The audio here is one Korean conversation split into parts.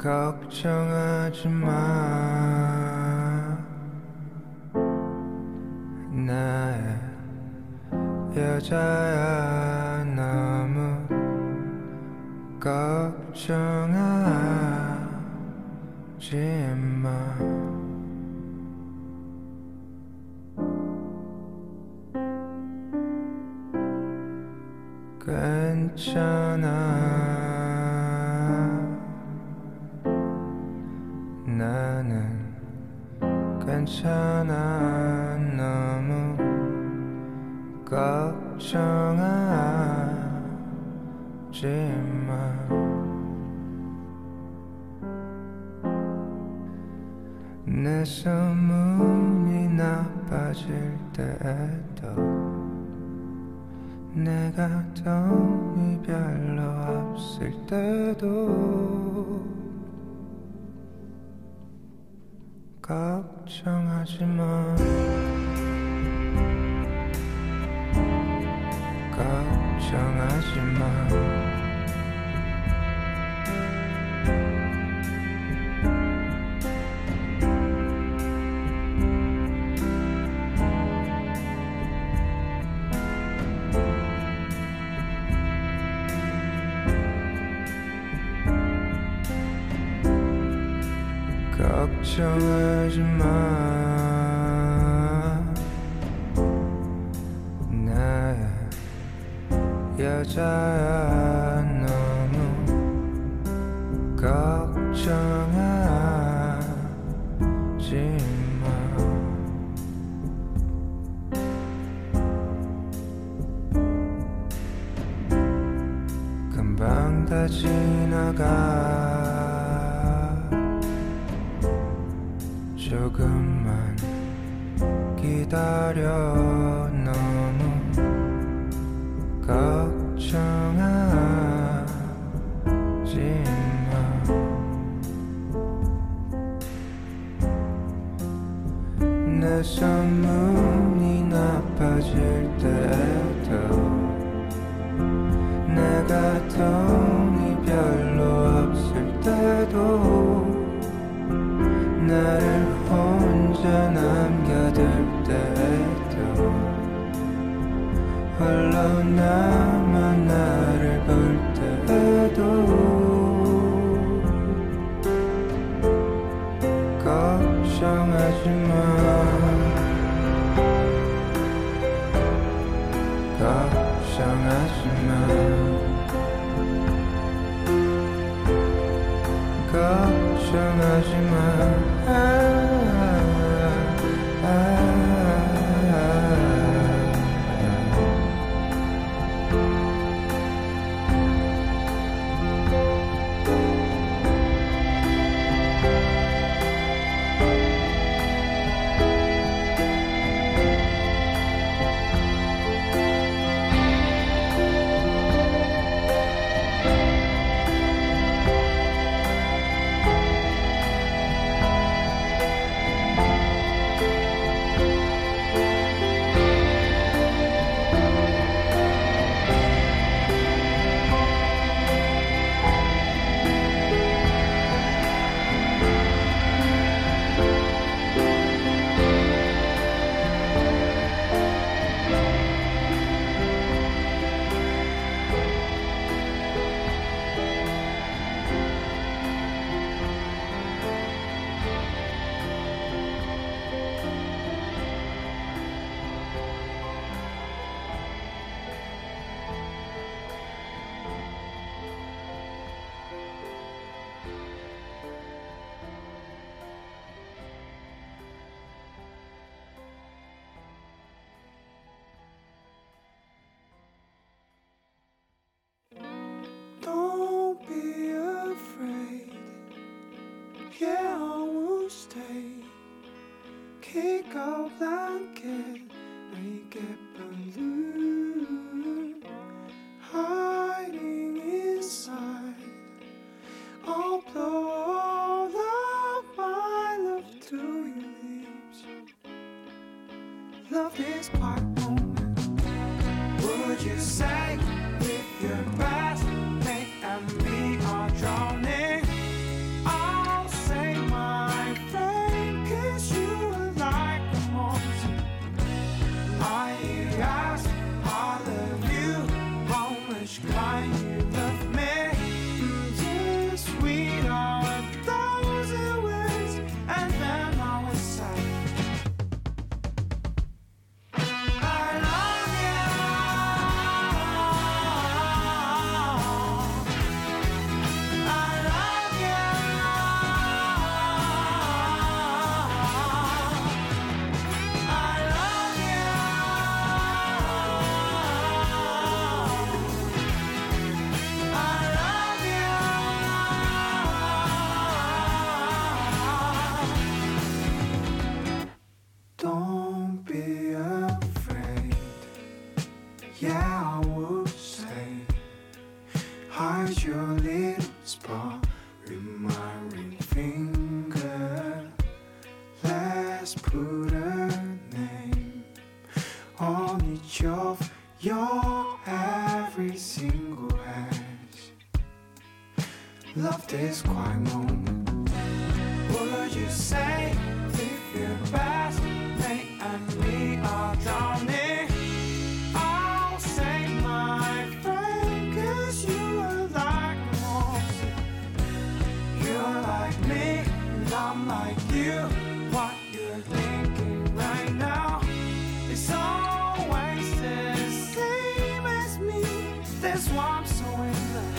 걱정하지 마. 나의 여자야. 너무 걱정하지 마. 괜찮아. 나는 괜찮아. 너무 걱정하지 마. 내 소문이 나빠질 때에도 내가 돈이 별로 없을 때도 걱정하지 마. 걱정하지 마. 걱정하지 마. 나의 여자야. 너무 걱정하지 마. 금방 다 지나가. 조금만 기다려. 너무 걱정하지 마. 내 소문이 나빠질 때에도 내가 돈이 별로 없을 때도 나를 혼자 남겨둘 때에도 홀로 남아 나를 볼 때에도 걱정하지 마. 걱정하지 마. 걱정하지 마. With your past, make and be all drowning. touch of your every single edge. Love this quiet moment. Would you say if your best mate and me are drowning? I'll say my friend, 'cause you are like the ocean. You're like me and I'm like you. What you're thinking right now is always the same as me. That's why I'm so in love.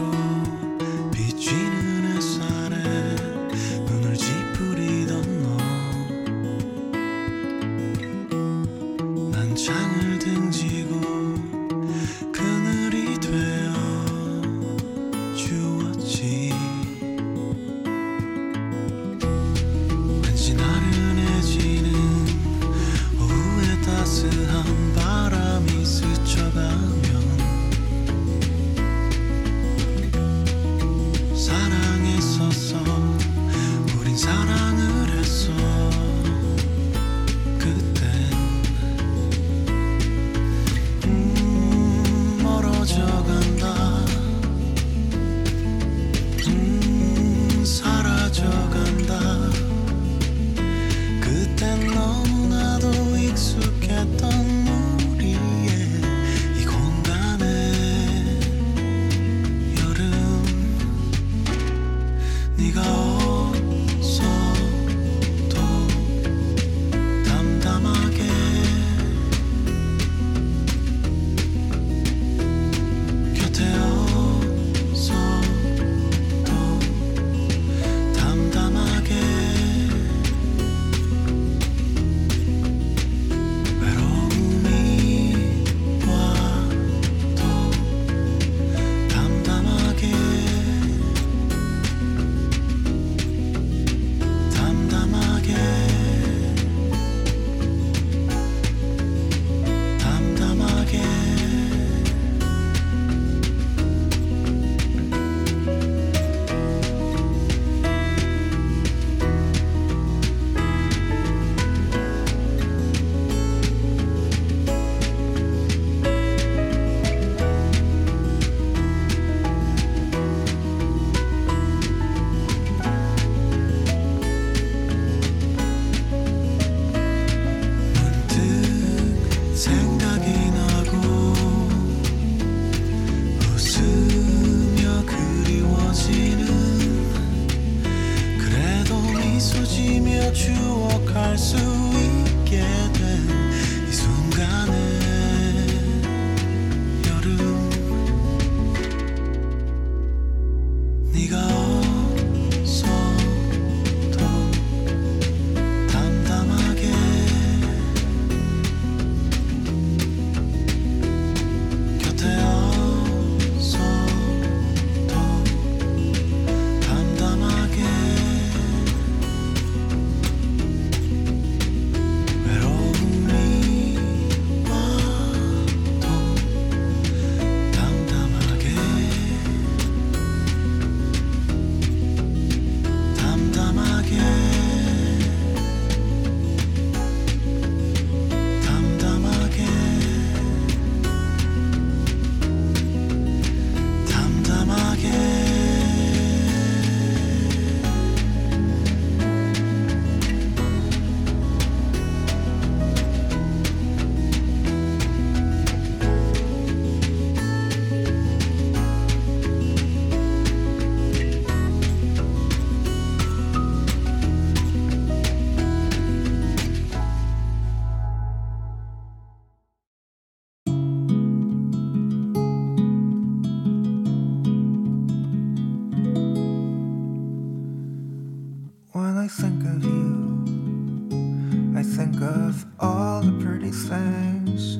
many things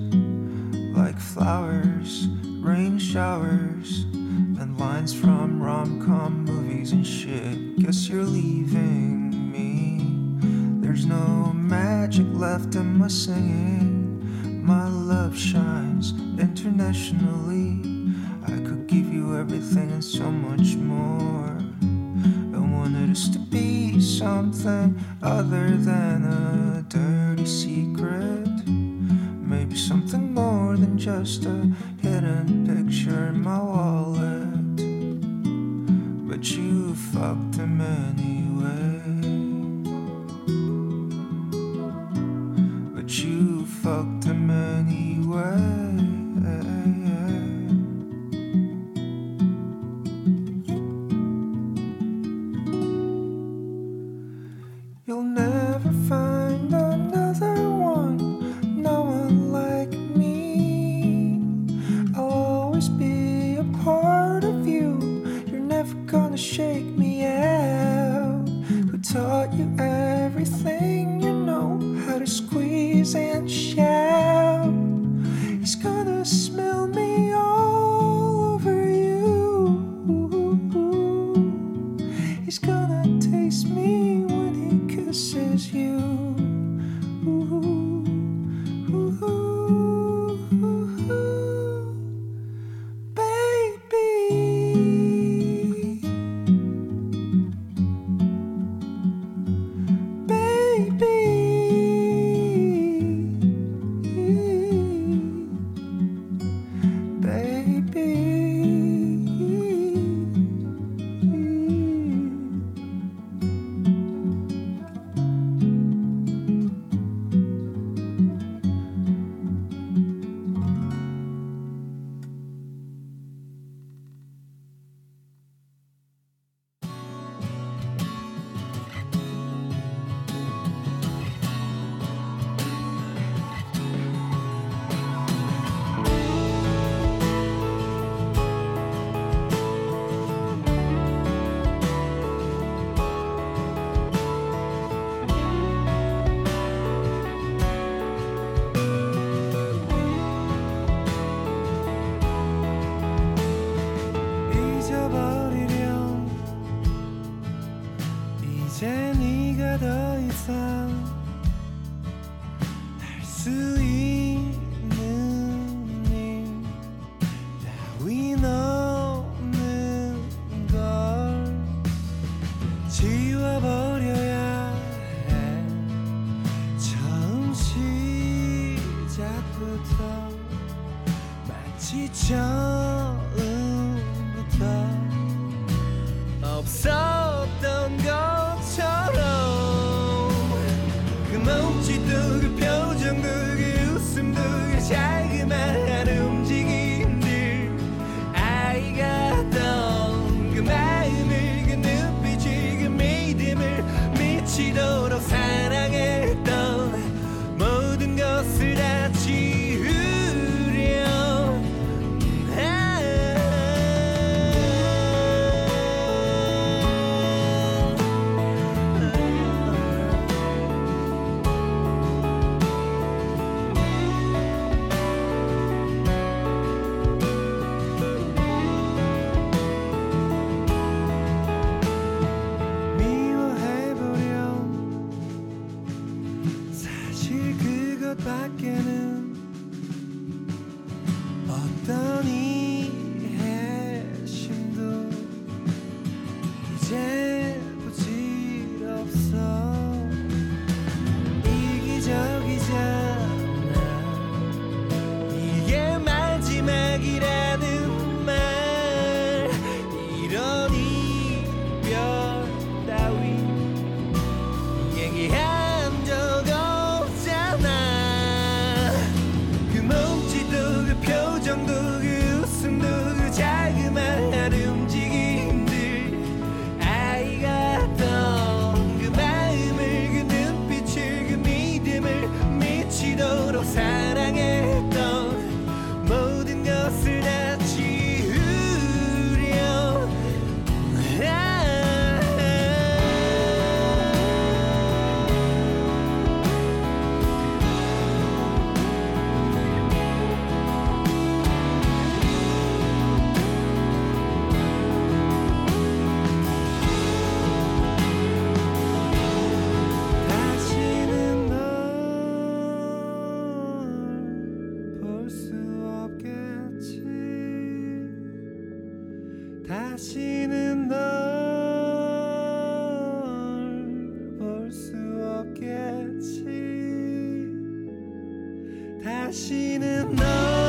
like flowers, rain showers, and lines from rom-com movies and shit. Guess you're leaving me. There's no magic left in my singing. My love shines internationally. I could give you everything and so much more. I wanted us to be something other than a dirty secret. Maybe something more than just a hidden picture in my wallet. But you fucked him anyway. But you fucked him anyway. You'll never find another one. No one like me. I'll always be a part of you. You're never gonna shake me out. Who taught you everything you know? How to squeeze and shout. He's gonna smell me all over you. He's gonna taste me when he kisses you. 얘기한 적 없잖아. 다시는 널 볼 수 없겠지. 다시는 널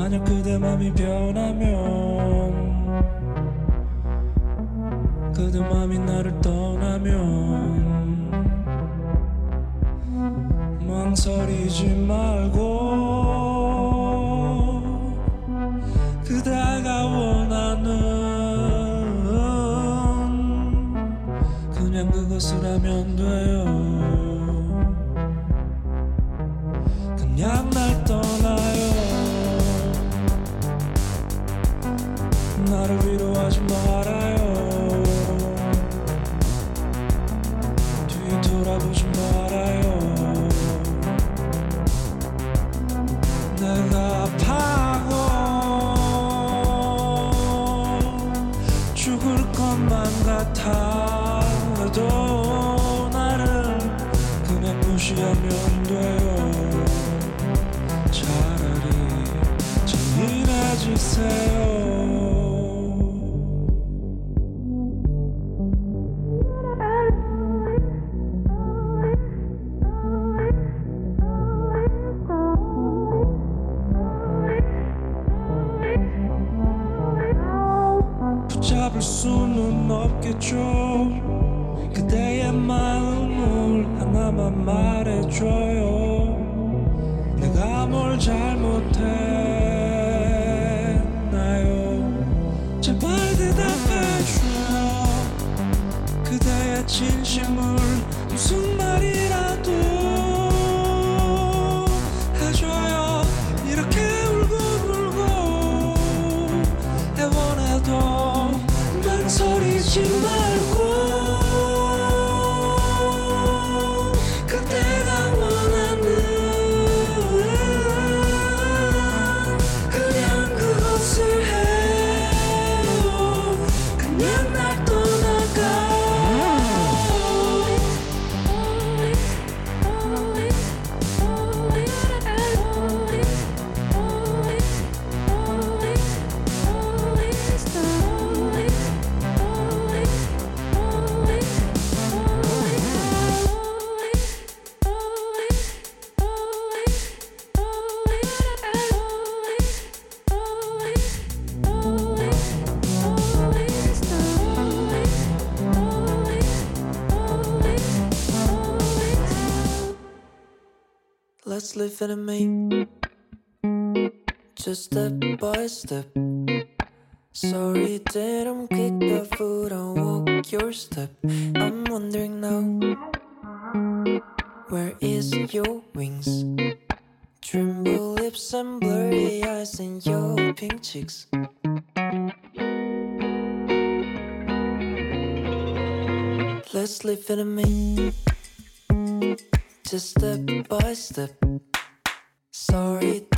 만약 그대 맘이 변하면, 그대 맘이 나를 떠나면 망설이지 말고 그대가 원하는 그냥 그것을 하면 돼요. 그냥 날 떠나요. 나를 위로하지 말아요. 뒤에 돌아보지 말아요. 내가 아파하고 죽을 것만 같아도 나를 그냥 무시하면 돼요. 차라리 친밀해지세요. 잡을 수는 없겠죠. 그대의 마음을 하나만 말해줘요. 내가 뭘 잘못했나요? 제발 대답해줘. 그대의 진심을 무슨 말이라도 해줘요. 이렇게 울고 불고 애원해도 망설이지 말고 그대가 원하는 그냥 그것을 해요. 그냥 날 Let's live in a meme. Just step by step. Sorry that I'm quick, but foot on walk your step. I'm wondering now, where is your wings? Tremble lips and blurry eyes and your pink cheeks. Let's live in a meme. Just step by step. Sorry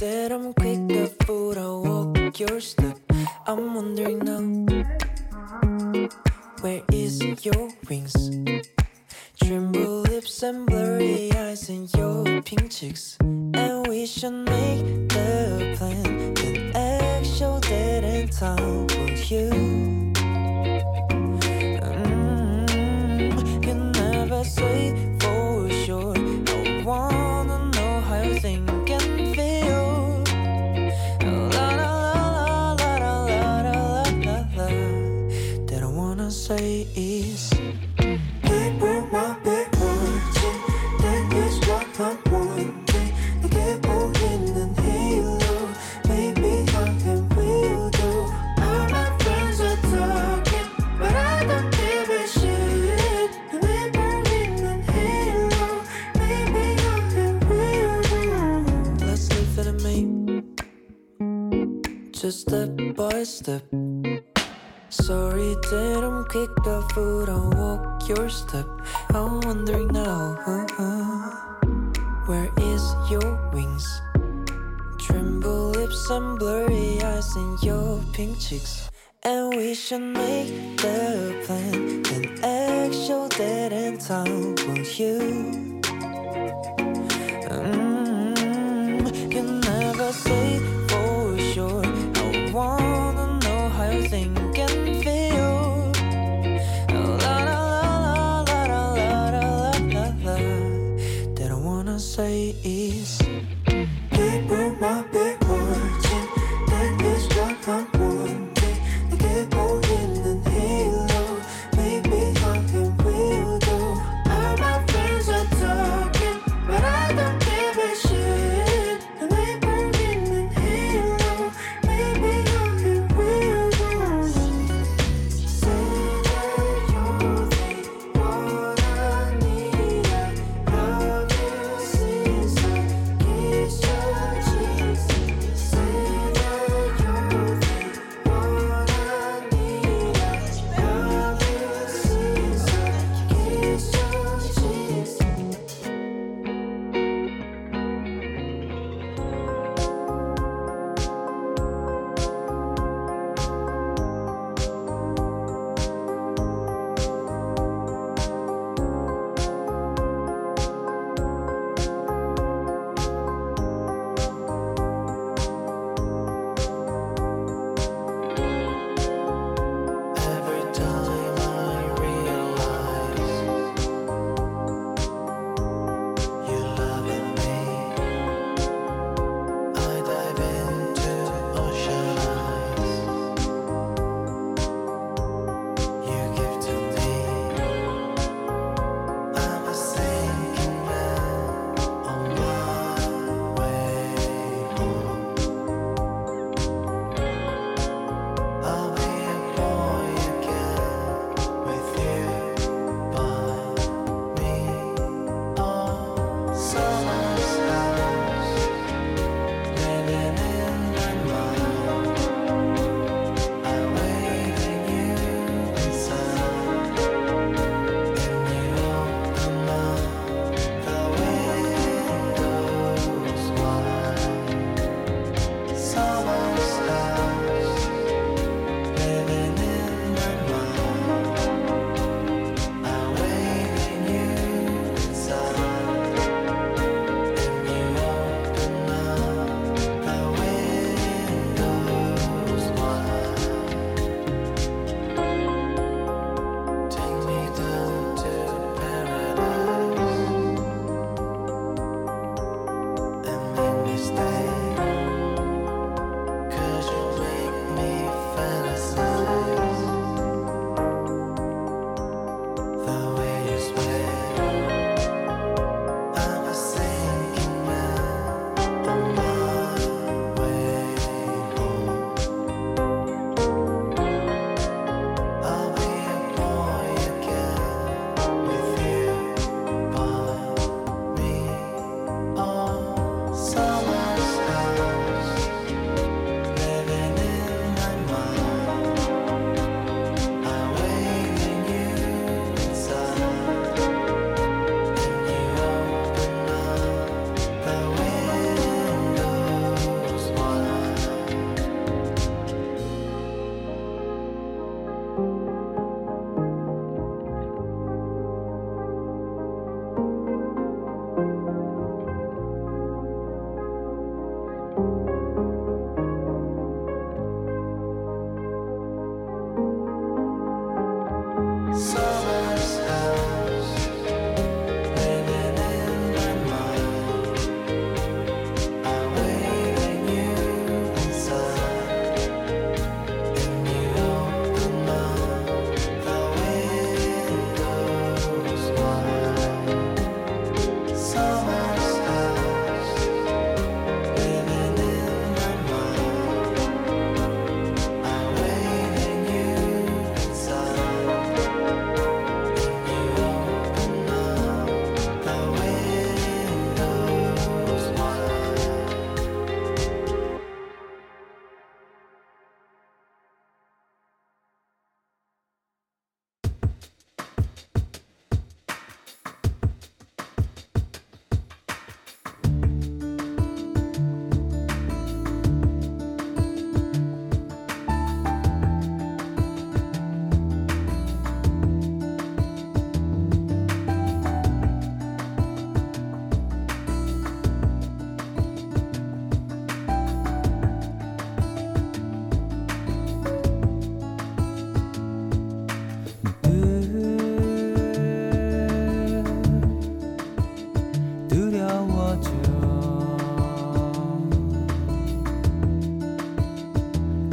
that I'm quick, but I walk your step. I'm wondering now, where is your wings? Tremble lips and blurry eyes and your pink cheeks. And we should make the plan, an actual date and time for you. You never say for sure. I wanna know how you think and feel. La la la la la la la la la la. That I wanna say is big with my big words. That is what I'm wanting. 내게 보이는 halo, baby I can feel you. All my friends are talking, but I don't give a shit. 내게 보이는 halo. Let's live in a meme. Just step by step. Sorry that I'm quick, but foot on walk your step. I'm wondering now, where is your wings? Tremble lips and blurry eyes and your pink cheeks. And we should make the plan, an actual date and time for you. You never say for sure. I wanna know how you think and feel. La la la la la la la la la la. That I wanna say is big with my big words.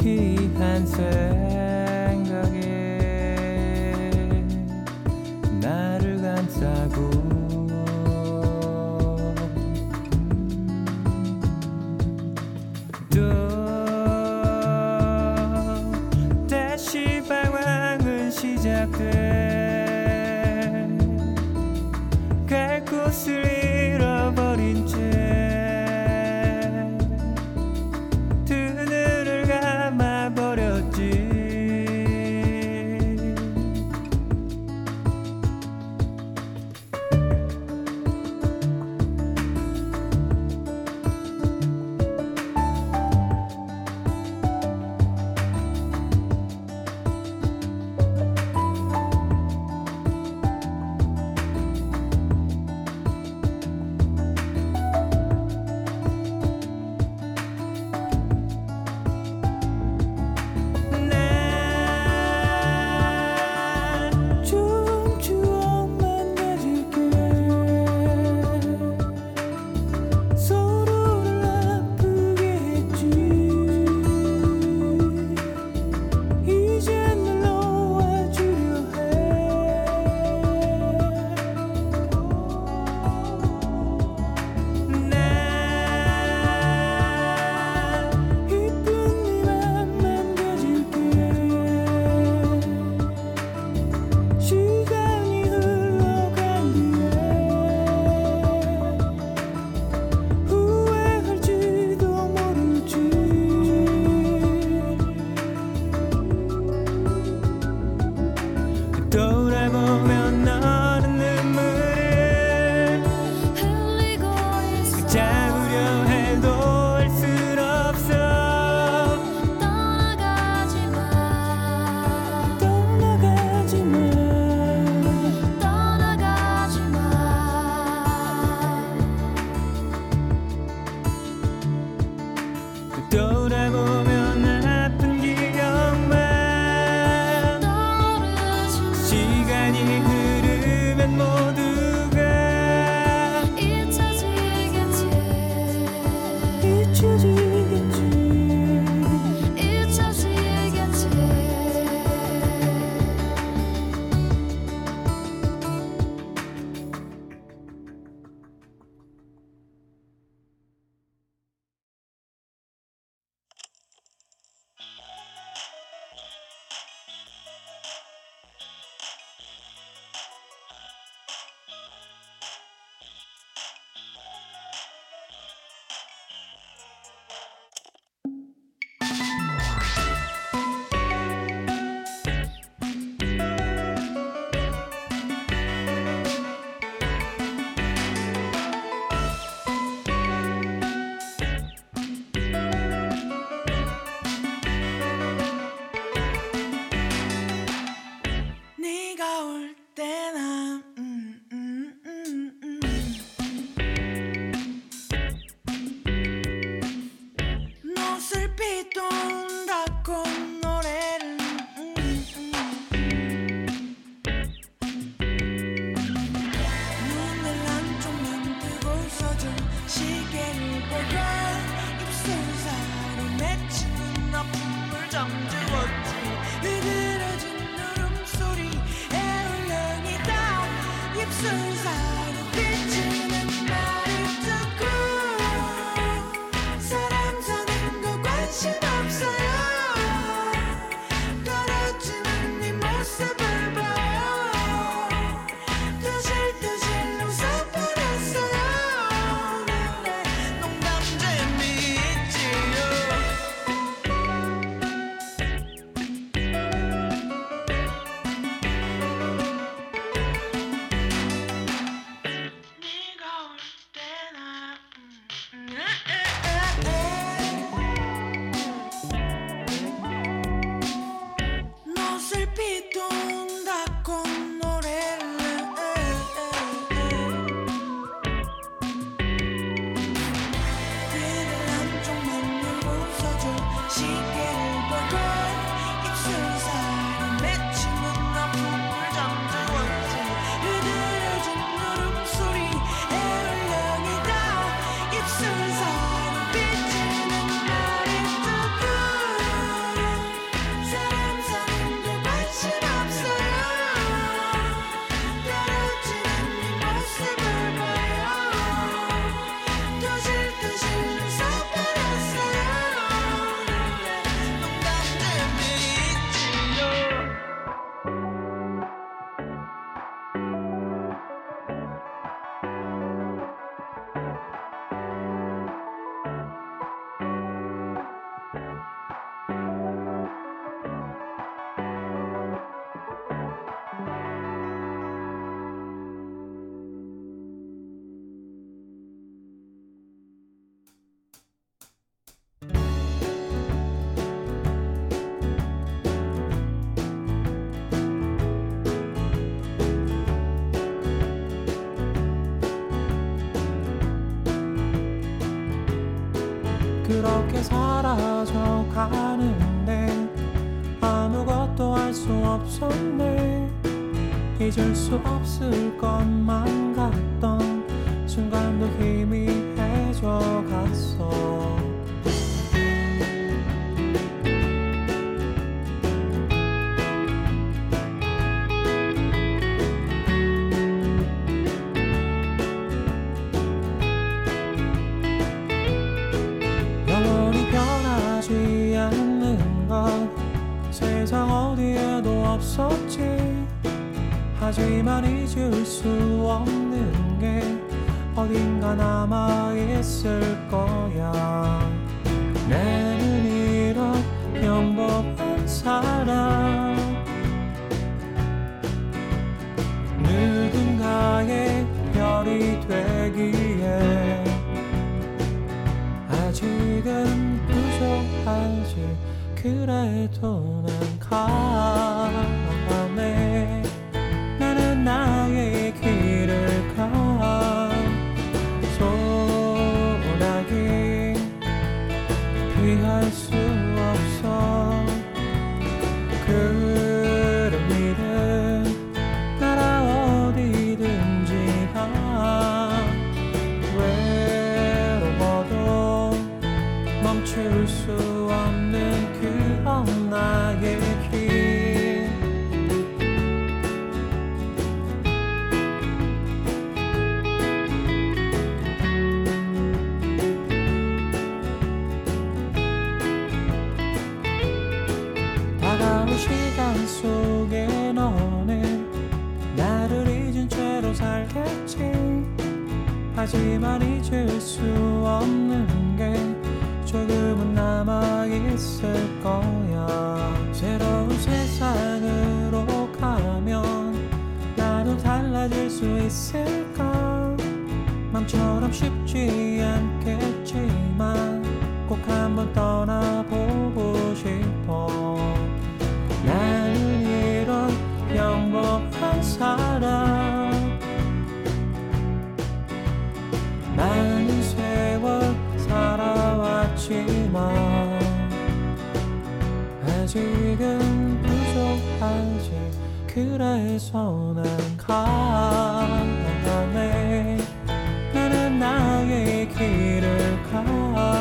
귀한 생각에 나를 감싸고 또 다시 방황은 시작돼 갈 곳을 잃어버린 채 돌아보면 너는 눈물을 흘리고 있어. 잡으려 해도 할 순 없어. 떠나가지 마. 돌아보면 모두가 잊혀지겠지. 잊혀지겠지. 잊혀지겠지. 사람 사는 거 관심 없어요. 사라져 가는데 아무것도 알 수 없었네. 잊을 수 없을 것만 같던 순간도 희미해져 갔어. 영원히 변하지 않는 건 세상 어디에도 없었지. 하지만 잊을 수 없는 게 어딘가 남아있을 거야. 나는 이런 평범한 사람, 누군가의 별이 되기에 아직은 부족하지. 그래도 난 가네. 나는 나의 길을 가. 소나기 피할 수 없어. 그런 일은 나라 어디든지 가. 외로워도 멈출 수 없는 그런 나의 길. 시간 속에 너는 나를 잊은 채로 살겠지. 하지만 잊을 수 없는 게 조금은 남아있을 거야. 새로운 세상으로 가면 나도 달라질 수 있을까. 맘처럼 쉽지 않겠지만 꼭 한번 떠나보고 싶어. 나는 이런 평범한 사람, 많은 세월 살아왔지만 아직은 부족하지. 그래서 난 가네. 나는 나의 길을 가.